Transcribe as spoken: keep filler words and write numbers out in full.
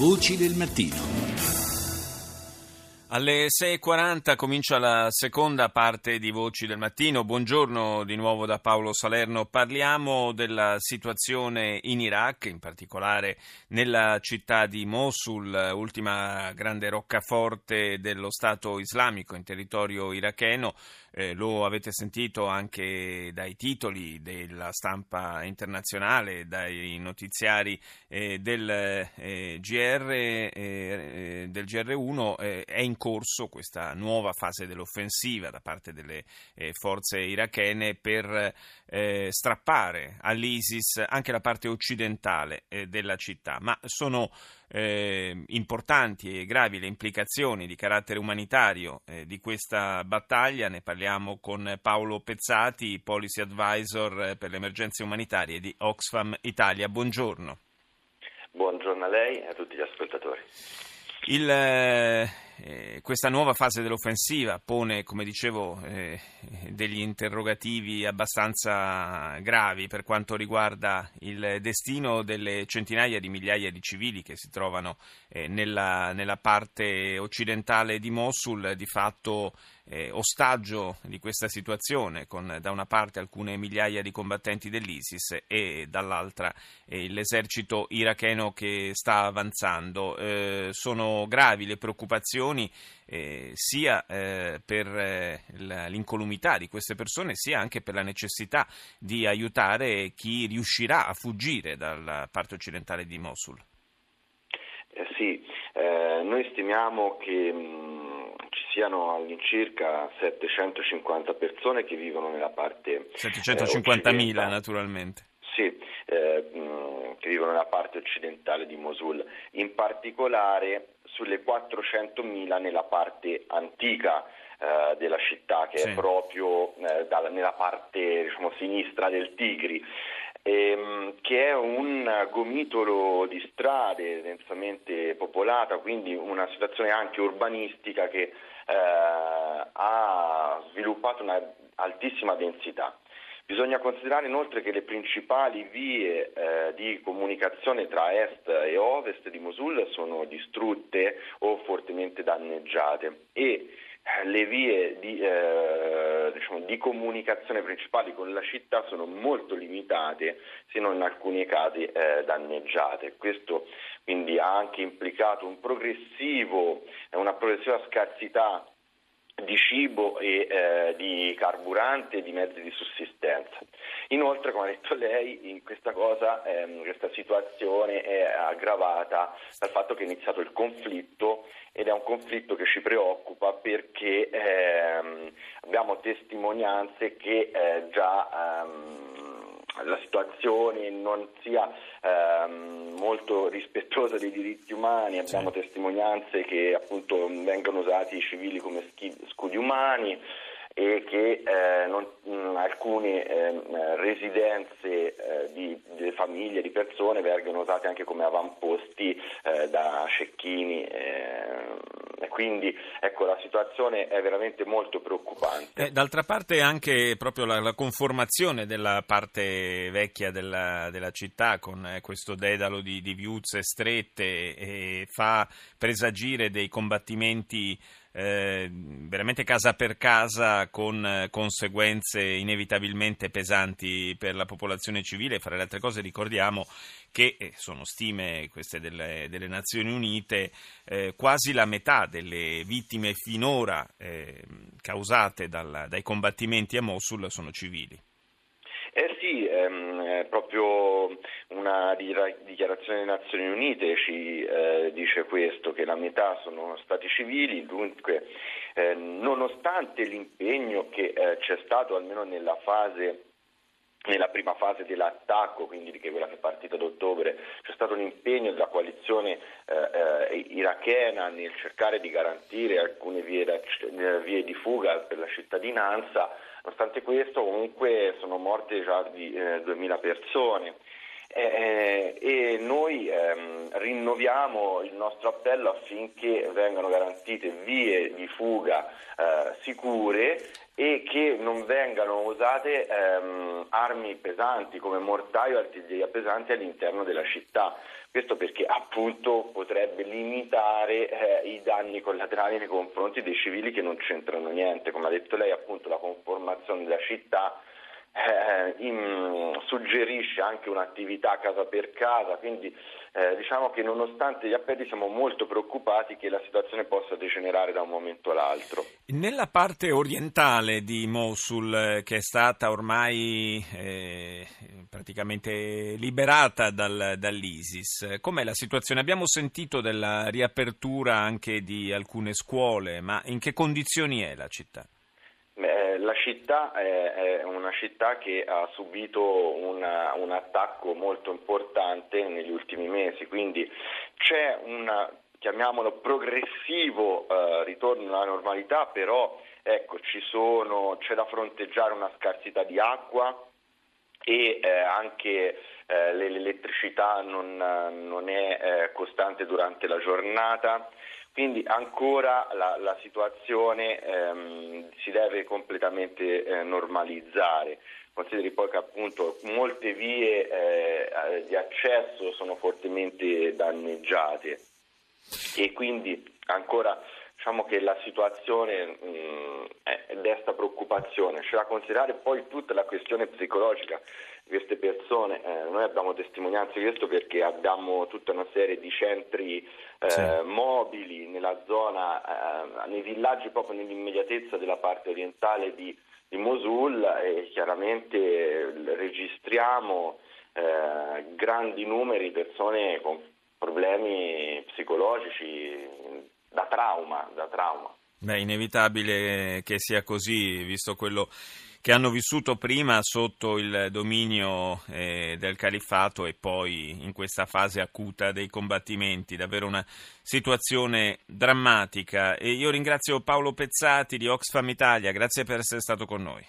Voci del mattino. Alle sei e quaranta comincia la seconda parte di Voci del Mattino. Buongiorno di nuovo da Paolo Salerno. Parliamo della situazione in Iraq, in particolare nella città di Mosul, ultima grande roccaforte dello Stato islamico in territorio iracheno. Eh, lo avete sentito anche dai titoli della stampa internazionale, dai notiziari eh, del, eh, G R, eh, del G R uno. Eh, è in corso questa nuova fase dell'offensiva da parte delle eh, forze irachene per eh, strappare all'ISIS anche la parte occidentale eh, della città, ma sono eh, importanti e gravi le implicazioni di carattere umanitario eh, di questa battaglia. Ne parliamo con Paolo Pezzati, policy advisor per le emergenze umanitarie di Oxfam Italia. Buongiorno. Buongiorno a lei e a tutti gli ascoltatori. Il, eh, questa nuova fase dell'offensiva pone, come dicevo, eh, degli interrogativi abbastanza gravi per quanto riguarda il destino delle centinaia di migliaia di civili che si trovano eh, nella, nella parte occidentale di Mosul, di fatto eh, ostaggio di questa situazione, con da una parte alcune migliaia di combattenti dell'ISIS e dall'altra eh, l'esercito iracheno che sta avanzando. Eh, sono gravi le preoccupazioni eh, sia eh, per eh, l'incolumità di queste persone, sia anche per la necessità di aiutare chi riuscirà a fuggire dalla parte occidentale di Mosul. Eh sì, eh, noi stimiamo che mh, ci siano all'incirca settecentocinquanta persone che vivono nella parte settecentocinquantamila eh, naturalmente. Sì, eh, che vivono nella parte occidentale di Mosul, in particolare sulle quattrocentomila nella parte antica eh, della città, che sì. è proprio eh, dalla, nella parte diciamo, sinistra del Tigri, ehm, che è un gomitolo di strade densamente popolata, quindi una situazione anche urbanistica che eh, ha sviluppato una altissima densità. Bisogna considerare inoltre che le principali vie eh, di comunicazione tra est e ovest di Mosul sono distrutte o fortemente danneggiate e le vie di, eh, diciamo, di comunicazione principali con la città sono molto limitate, se non in alcuni casi eh, danneggiate. Questo quindi ha anche implicato un progressivo, una progressiva scarsità di cibo e eh, di carburante e di mezzi di sussistenza. Inoltre, come ha detto lei, in questa cosa, ehm, questa situazione è aggravata dal fatto che è iniziato il conflitto, ed è un conflitto che ci preoccupa perché ehm, abbiamo testimonianze che eh, già ehm, la situazione non sia ehm, molto rispettosa dei diritti umani, abbiamo sì. testimonianze che appunto vengono usati i civili come schi- scudi umani e che eh, non, mh, alcune eh, residenze eh, di, di famiglie, di persone vengono usate anche come avamposti eh, da cecchini eh, quindi ecco, la situazione è veramente molto preoccupante. Eh, d'altra parte anche proprio la, la conformazione della parte vecchia della, della città con eh, questo dedalo di, di viuzze strette eh, fa presagire dei combattimenti eh, veramente casa per casa, con conseguenze inevitabilmente pesanti per la popolazione civile. Fra le altre cose ricordiamo che eh, sono stime queste delle, delle Nazioni Unite, eh, quasi la metà delle vittime finora eh, causate dal, dai combattimenti a Mosul sono civili. Eh sì, ehm, proprio una dichiarazione delle Nazioni Unite ci eh, dice questo, che la metà sono stati civili, dunque eh, nonostante l'impegno che eh, c'è stato almeno nella fase nella prima fase dell'attacco, quindi che è quella che è partita ad ottobre, c'è stato un impegno della coalizione eh, eh, irachena nel cercare di garantire alcune vie, da, vie di fuga per la cittadinanza. Nonostante questo comunque sono morte già di eh, duemila persone. Eh, eh, e noi ehm, rinnoviamo il nostro appello affinché vengano garantite vie di fuga eh, sicure e che non vengano usate ehm, armi pesanti come mortaio e artiglieria pesanti all'interno della città. Questo perché appunto potrebbe limitare eh, i danni collaterali nei confronti dei civili che non c'entrano niente. Come ha detto lei, appunto la conformazione della città Eh, in, suggerisce anche un'attività casa per casa, quindi eh, diciamo che nonostante gli appelli siamo molto preoccupati che la situazione possa degenerare da un momento all'altro. Nella parte orientale di Mosul, che è stata ormai eh, praticamente liberata dal, dall'ISIS, com'è la situazione? Abbiamo sentito della riapertura anche di alcune scuole, ma in che condizioni è la città? La città è una città che ha subito una, un attacco molto importante negli ultimi mesi, quindi c'è un, chiamiamolo, progressivo eh, ritorno alla normalità, però ecco, ci sono, c'è da fronteggiare una scarsità di acqua e eh, anche eh, l'elettricità non, non è eh, costante durante la giornata. Quindi ancora la, la situazione ehm, si deve completamente eh, normalizzare. Consideri poi che appunto molte vie eh, di accesso sono fortemente danneggiate e quindi ancora diciamo che la situazione mh, è, desta preoccupazione. C'è da considerare poi tutta la questione psicologica di queste persone. Eh, noi abbiamo testimonianze di questo perché abbiamo tutta una serie di centri eh, sì. mobili nella zona, eh, nei villaggi proprio nell'immediatezza della parte orientale di, di Mosul, e chiaramente registriamo eh, grandi numeri di persone con problemi psicologici, da trauma, da trauma. Beh, inevitabile che sia così, visto quello che hanno vissuto prima sotto il dominio eh, del califfato e poi in questa fase acuta dei combattimenti. Davvero una situazione drammatica. E io ringrazio Paolo Pezzati di Oxfam Italia, grazie per essere stato con noi.